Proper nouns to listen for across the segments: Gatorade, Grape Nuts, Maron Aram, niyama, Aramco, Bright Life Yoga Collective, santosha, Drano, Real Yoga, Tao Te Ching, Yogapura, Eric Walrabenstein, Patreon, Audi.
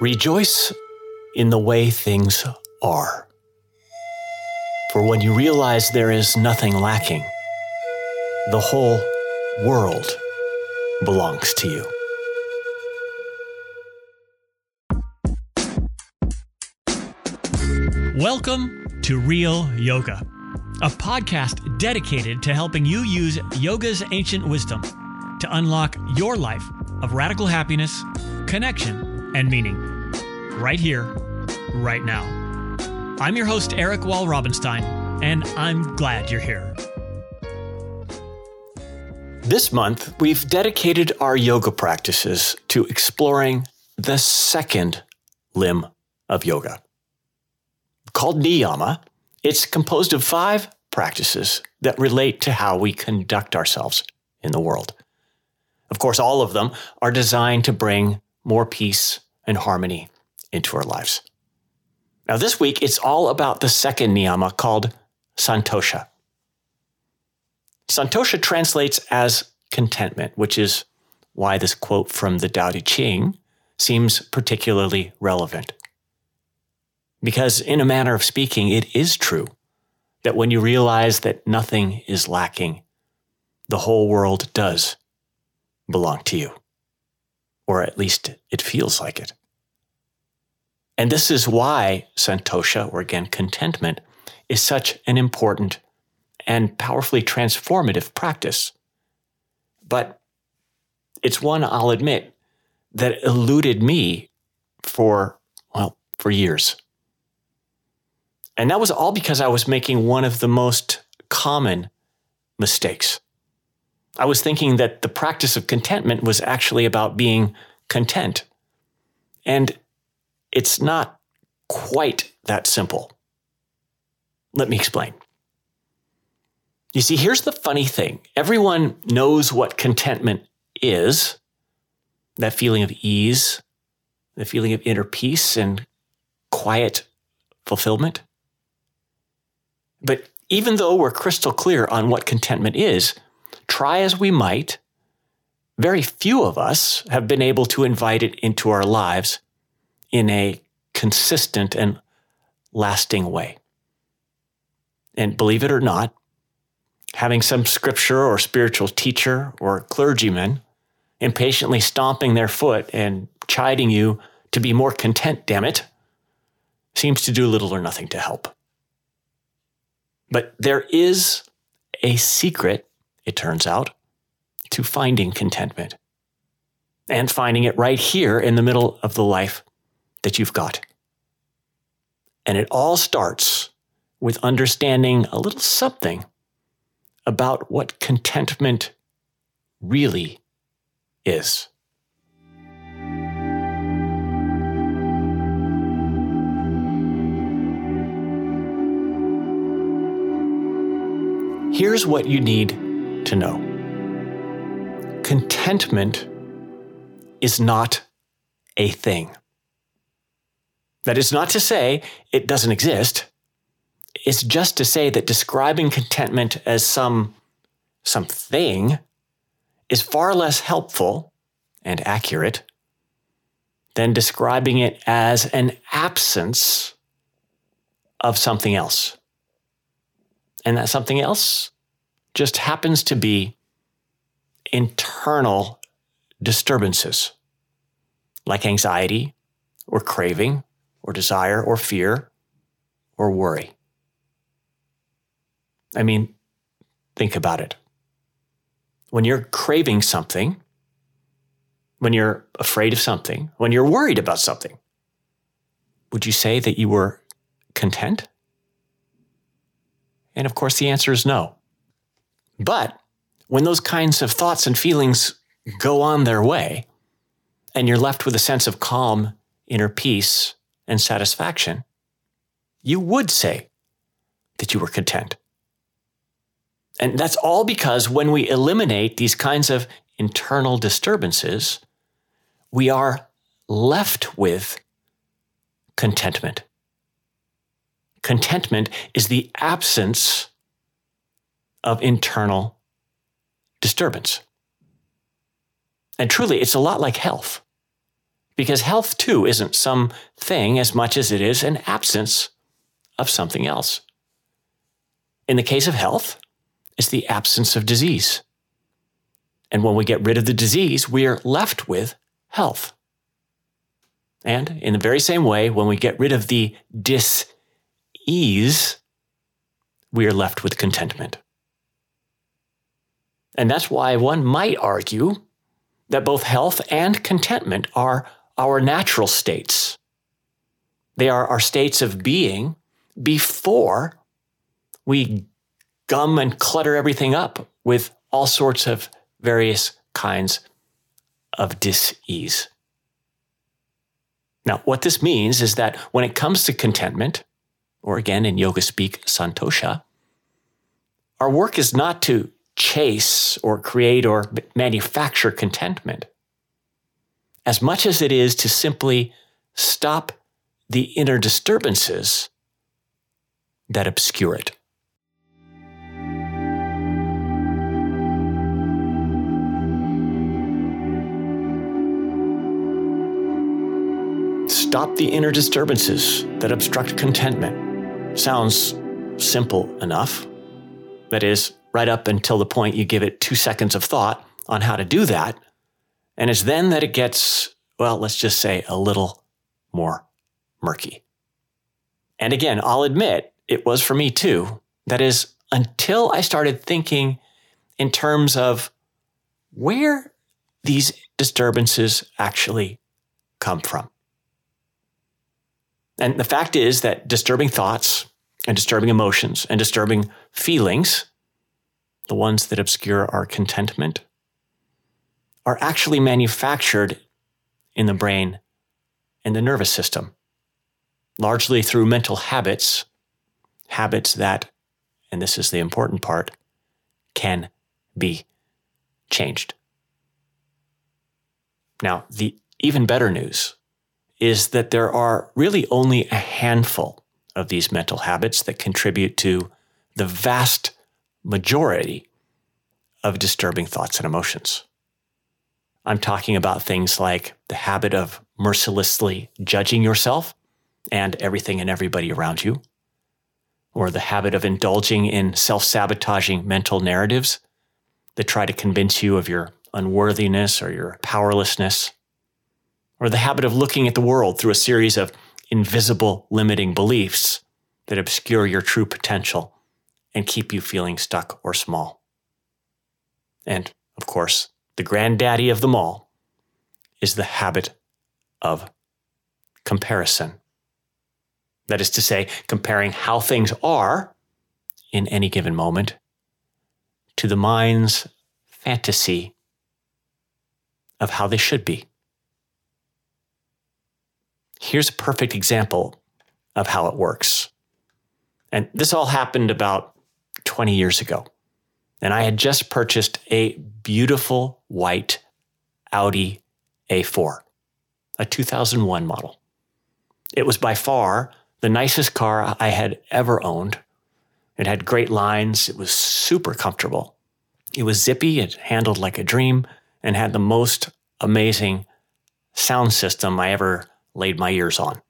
Rejoice in the way things are. For when you realize there is nothing lacking, the whole world belongs to you. Welcome to Real Yoga, a podcast dedicated to helping you use yoga's ancient wisdom to unlock your life of radical happiness, connection, and meaning. Right here, right now. I'm your host, Eric Walrabenstein, and I'm glad you're here. This month, we've dedicated our yoga practices to exploring the second limb of yoga. Called niyama, it's composed of 5 practices that relate to how we conduct ourselves in the world. Of course, all of them are designed to bring more peace and harmony into our lives. Now, this week, it's all about the second niyama called santosha. Santosha translates as contentment, which is why this quote from the Tao Te Ching seems particularly relevant. Because in a manner of speaking, it is true that when you realize that nothing is lacking, the whole world does belong to you, or at least it feels like it. And this is why santosha, or again, contentment, is such an important and powerfully transformative practice. But it's one, I'll admit, that eluded me for years. And that was all because I was making one of the most common mistakes. I was thinking that the practice of contentment was actually about being content. And it's not quite that simple. Let me explain. You see, here's the funny thing. Everyone knows what contentment is, that feeling of ease, the feeling of inner peace and quiet fulfillment. But even though we're crystal clear on what contentment is, try as we might, very few of us have been able to invite it into our lives in a consistent and lasting way. And believe it or not, having some scripture or spiritual teacher or clergyman impatiently stomping their foot and chiding you to be more content, damn it, seems to do little or nothing to help. But there is a secret, it turns out, to finding contentment and finding it right here in the middle of the life that you've got. And it all starts with understanding a little something about what contentment really is. Here's what you need to know. Contentment is not a thing. That is not to say it doesn't exist. It's just to say that describing contentment as something is far less helpful and accurate than describing it as an absence of something else. And that something else just happens to be internal disturbances, like anxiety or craving or desire or fear or worry. I mean, think about it. When you're craving something, when you're afraid of something, when you're worried about something, would you say that you were content? And of course, the answer is no. But when those kinds of thoughts and feelings go on their way, and you're left with a sense of calm, inner peace, and satisfaction, you would say that you were content. And that's all because when we eliminate these kinds of internal disturbances, we are left with contentment. Contentment is the absence of internal disturbance. And truly, it's a lot like health. Because health, too, isn't some thing as much as it is an absence of something else. In the case of health, it's the absence of disease. And when we get rid of the disease, we are left with health. And in the very same way, when we get rid of the dis-ease, we are left with contentment. And that's why one might argue that both health and contentment are our natural states. They are our states of being before we gum and clutter everything up with all sorts of various kinds of dis-ease. Now, what this means is that when it comes to contentment, or again in yoga speak, santosha, our work is not to chase or create or manufacture contentment, as much as it is to simply stop the inner disturbances that obscure it. Stop the inner disturbances that obstruct contentment. Sounds simple enough. That is, right up until the point you give it 2 seconds of thought on how to do that. And it's then that it gets, well, let's just say a little more murky. And again, I'll admit, it was for me too. That is, until I started thinking in terms of where these disturbances actually come from. And the fact is that disturbing thoughts and disturbing emotions and disturbing feelings, the ones that obscure our contentment, are actually manufactured in the brain and the nervous system, largely through mental habits, habits that, and this is the important part, can be changed. Now, the even better news is that there are really only a handful of these mental habits that contribute to the vast majority of disturbing thoughts and emotions. I'm talking about things like the habit of mercilessly judging yourself and everything and everybody around you, or the habit of indulging in self-sabotaging mental narratives that try to convince you of your unworthiness or your powerlessness, or the habit of looking at the world through a series of invisible limiting beliefs that obscure your true potential and keep you feeling stuck or small. And, of course, the granddaddy of them all is the habit of comparison. That is to say, comparing how things are in any given moment to the mind's fantasy of how they should be. Here's a perfect example of how it works. And this all happened about 20 years ago. And I had just purchased a beautiful white Audi A4, a 2001 model. It was by far the nicest car I had ever owned. It had great lines. It was super comfortable. It was zippy. It handled like a dream and had the most amazing sound system I ever laid my ears on.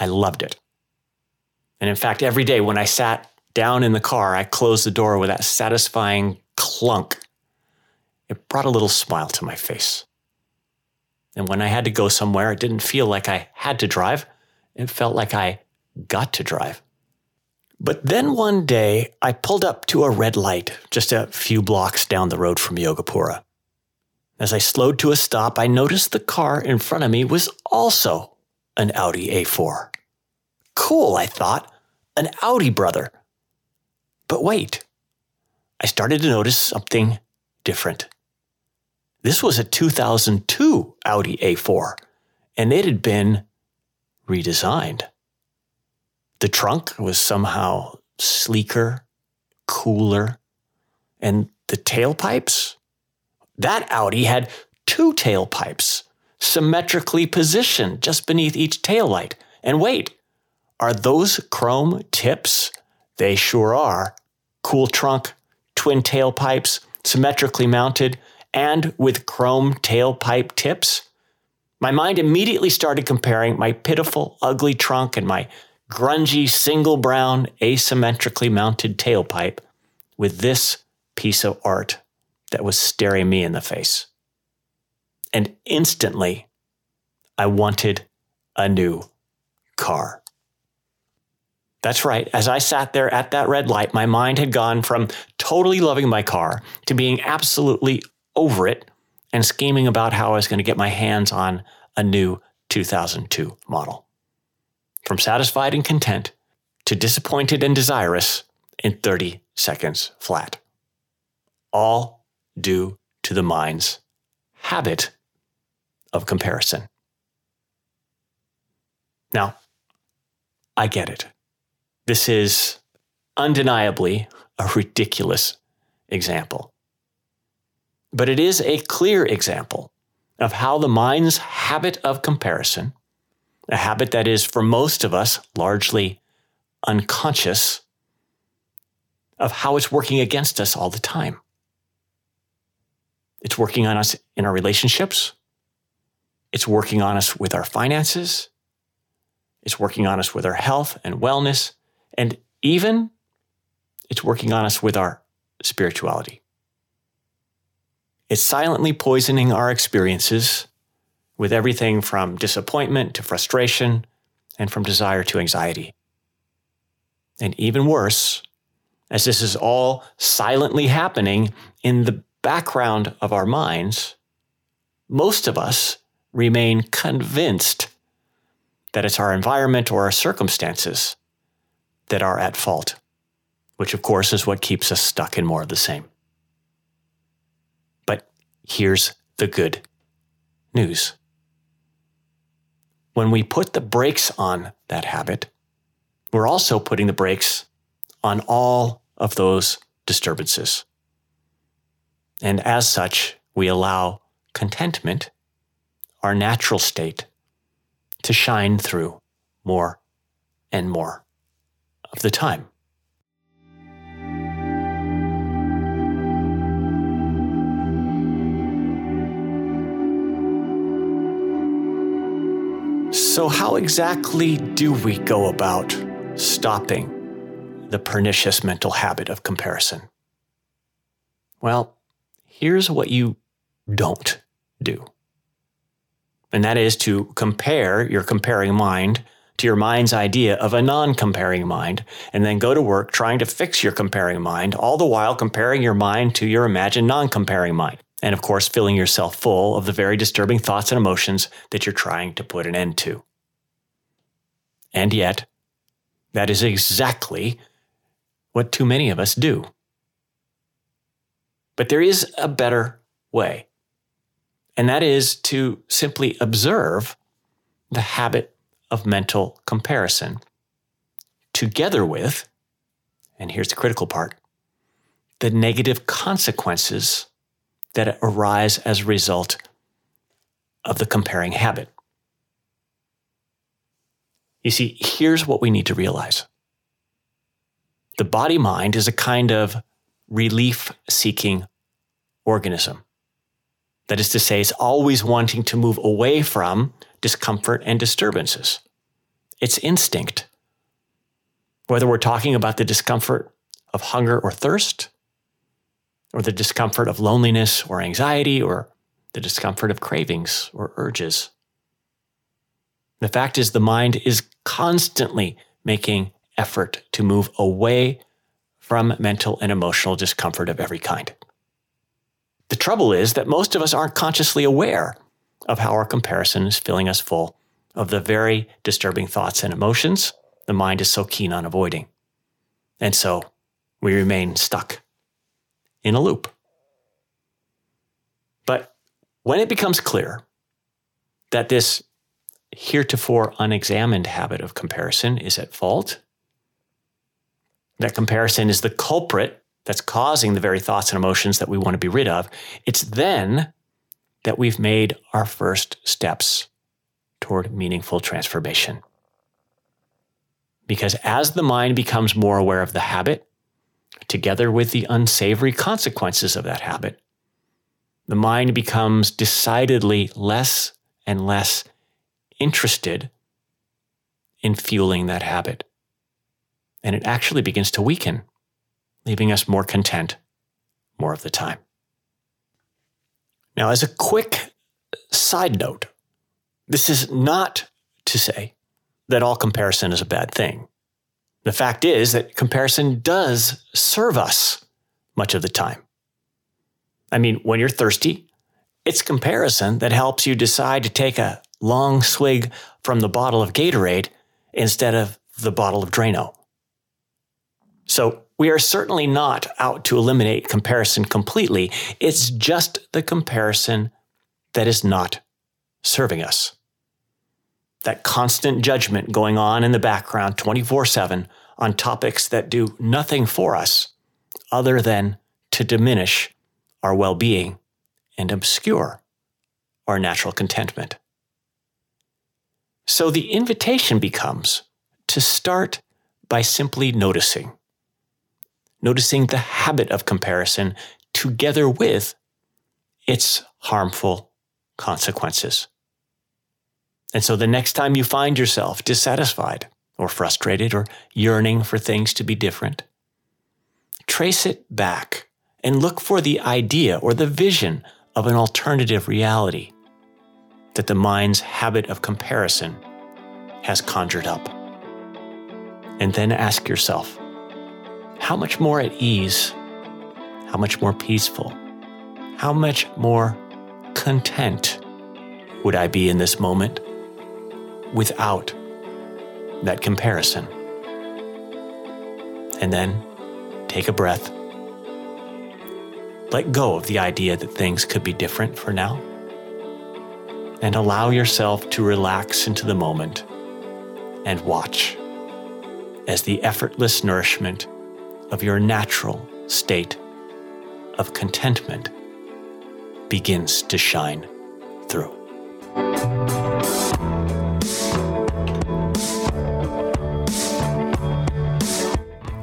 I loved it. And in fact, every day when I sat down in the car, I closed the door with that satisfying clunk. It brought a little smile to my face. And when I had to go somewhere, it didn't feel like I had to drive. It felt like I got to drive. But then one day, I pulled up to a red light just a few blocks down the road from Yogapura. As I slowed to a stop, I noticed the car in front of me was also an Audi A4. Cool, I thought, an Audi brother. But wait, I started to notice something different. This was a 2002 Audi A4, and it had been redesigned. The trunk was somehow sleeker, cooler, and the tailpipes? That Audi had 2 tailpipes, symmetrically positioned just beneath each taillight. And wait, are those chrome tips? They sure are. Cool trunk, twin tailpipes, symmetrically mounted, and with chrome tailpipe tips. My mind immediately started comparing my pitiful, ugly trunk and my grungy, single brown, asymmetrically mounted tailpipe with this piece of art that was staring me in the face. And instantly, I wanted a new car. That's right. As I sat there at that red light, my mind had gone from totally loving my car to being absolutely over it and scheming about how I was going to get my hands on a new 2002 model. From satisfied and content to disappointed and desirous in 30 seconds flat. All due to the mind's habit of comparison. Now, I get it. This is undeniably a ridiculous example. But it is a clear example of how the mind's habit of comparison, a habit that is for most of us largely unconscious, of how it's working against us all the time. It's working on us in our relationships. It's working on us with our finances. It's working on us with our health and wellness. And even it's working on us with our spirituality. It's silently poisoning our experiences with everything from disappointment to frustration and from desire to anxiety. And even worse, as this is all silently happening in the background of our minds, most of us remain convinced that it's our environment or our circumstances that are at fault, which of course is what keeps us stuck in more of the same. But here's the good news. When we put the brakes on that habit, we're also putting the brakes on all of those disturbances. And as such, we allow contentment, our natural state, to shine through more and more of the time. So how exactly do we go about stopping the pernicious mental habit of comparison? Well, here's what you don't do. And that is to compare your comparing mind to your mind's idea of a non-comparing mind, and then go to work trying to fix your comparing mind, all the while comparing your mind to your imagined non-comparing mind. And of course, filling yourself full of the very disturbing thoughts and emotions that you're trying to put an end to. And yet, that is exactly what too many of us do. But there is a better way, and that is to simply observe the habit of mental comparison, together with, and here's the critical part, the negative consequences that arise as a result of the comparing habit. You see, here's what we need to realize. The body-mind is a kind of relief-seeking organism. That is to say, it's always wanting to move away from discomfort and disturbances. It's instinct. Whether we're talking about the discomfort of hunger or thirst, or the discomfort of loneliness or anxiety, or the discomfort of cravings or urges. The fact is, the mind is constantly making effort to move away from mental and emotional discomfort of every kind. The trouble is that most of us aren't consciously aware of how our comparison is filling us full of the very disturbing thoughts and emotions the mind is so keen on avoiding. And so we remain stuck in a loop. But when it becomes clear that this heretofore unexamined habit of comparison is at fault, that comparison is the culprit that's causing the very thoughts and emotions that we want to be rid of, it's then that we've made our first steps toward meaningful transformation. Because as the mind becomes more aware of the habit, together with the unsavory consequences of that habit, the mind becomes decidedly less and less interested in fueling that habit. And it actually begins to weaken, leaving us more content more of the time. Now, as a quick side note, this is not to say that all comparison is a bad thing. The fact is that comparison does serve us much of the time. I mean, when you're thirsty, it's comparison that helps you decide to take a long swig from the bottle of Gatorade instead of the bottle of Drano. So we are certainly not out to eliminate comparison completely. It's just the comparison that is not serving us. That constant judgment going on in the background 24/7 on topics that do nothing for us other than to diminish our well-being and obscure our natural contentment. So the invitation becomes to start by simply noticing the habit of comparison together with its harmful consequences. And so the next time you find yourself dissatisfied or frustrated or yearning for things to be different, trace it back and look for the idea or the vision of an alternative reality that the mind's habit of comparison has conjured up. And then ask yourself, how much more at ease, how much more peaceful, how much more content would I be in this moment without that comparison? And then take a breath. Let go of the idea that things could be different for now, and allow yourself to relax into the moment and watch as the effortless nourishment of your natural state of contentment begins to shine through.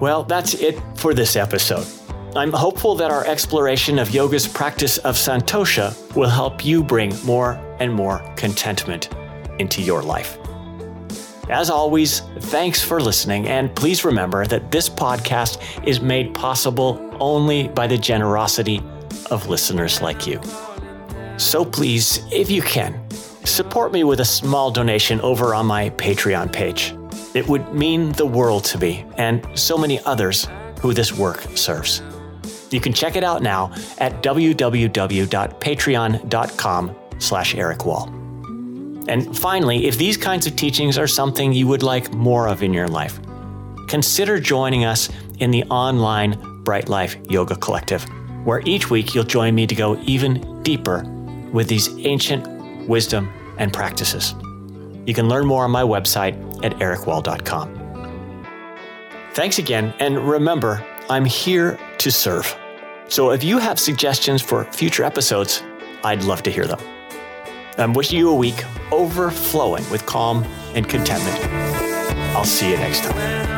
Well, that's it for this episode. I'm hopeful that our exploration of yoga's practice of santosha will help you bring more and more contentment into your life. As always, thanks for listening, and please remember that this podcast is made possible only by the generosity of listeners like you. So please, if you can, support me with a small donation over on my Patreon page. It would mean the world to me and so many others who this work serves. You can check it out now at www.patreon.com/EricWall. And finally, if these kinds of teachings are something you would like more of in your life, consider joining us in the online Bright Life Yoga Collective, where each week you'll join me to go even deeper with these ancient wisdom and practices. You can learn more on my website at ericwall.com. Thanks again, and remember, I'm here to serve. So if you have suggestions for future episodes, I'd love to hear them. I'm wishing you a week overflowing with calm and contentment. I'll see you next time.